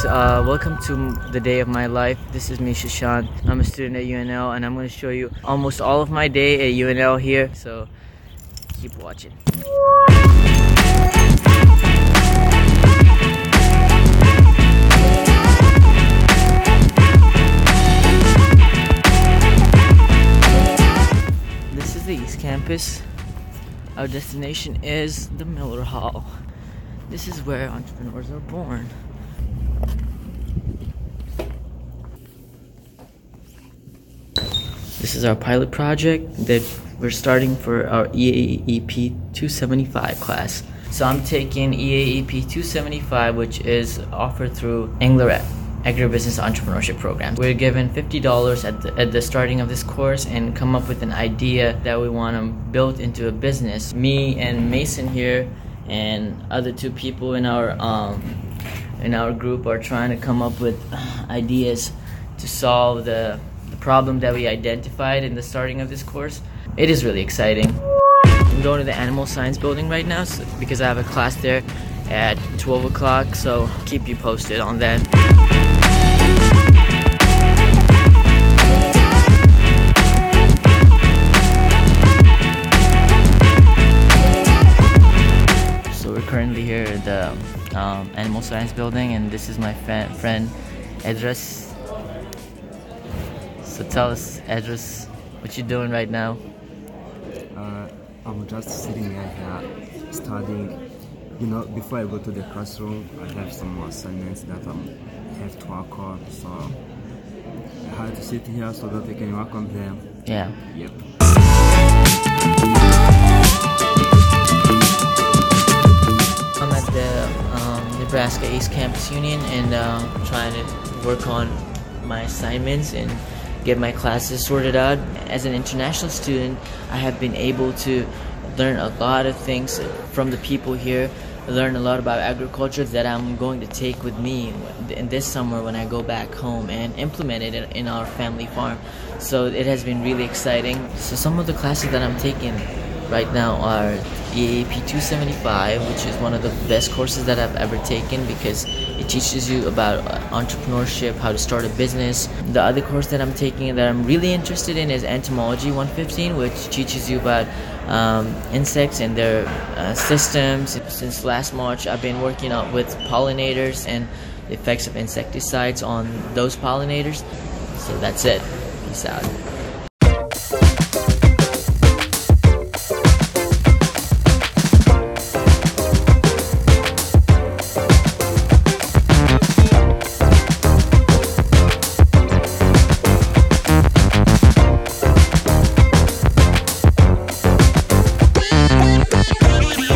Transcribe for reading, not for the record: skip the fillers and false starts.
guys, welcome to the day of my life. This is me, Sushant. I'm a student at UNL and I'm going to show you almost all of my day at UNL here, so keep watching. This is the East Campus. Our destination is the Miller Hall. This is where entrepreneurs are born. This is our pilot project that we're starting for our EAEP 275 class. So I'm taking EAEP 275, which is offered through Engler agribusiness entrepreneurship program. We're given $50 at the starting of this course and come up with an idea that we want to build into a business. Me and Mason here and other two people in our group are trying to come up with ideas to solve the problem that we identified in the starting of this course. It is really exciting. I'm going to the animal science building right now because I have a class there at 12 o'clock, so I'll keep you posted on that. Currently here at the animal science building, and this is my friend Edras. So tell us, Edras, what you doing right now? I'm just sitting right here studying. You know, before I go to the classroom, I have some more assignments that I have to work on. So I had to sit here so that I can work on them. Yeah. Yep. Nebraska East Campus Union, and trying to work on my assignments and get my classes sorted out. As an international student, I have been able to learn a lot of things from the people here, learn a lot about agriculture that I'm going to take with me in this summer when I go back home and implement it in our family farm. So it has been really exciting. So some of the classes that I'm taking right now are EAP 275, which is one of the best courses that I've ever taken because it teaches you about entrepreneurship, how to start a business. The other course that I'm taking that I'm really interested in is Entomology 115, which teaches you about insects and their systems. Since last March, I've been working out with pollinators and the effects of insecticides on those pollinators. So that's it. Peace out.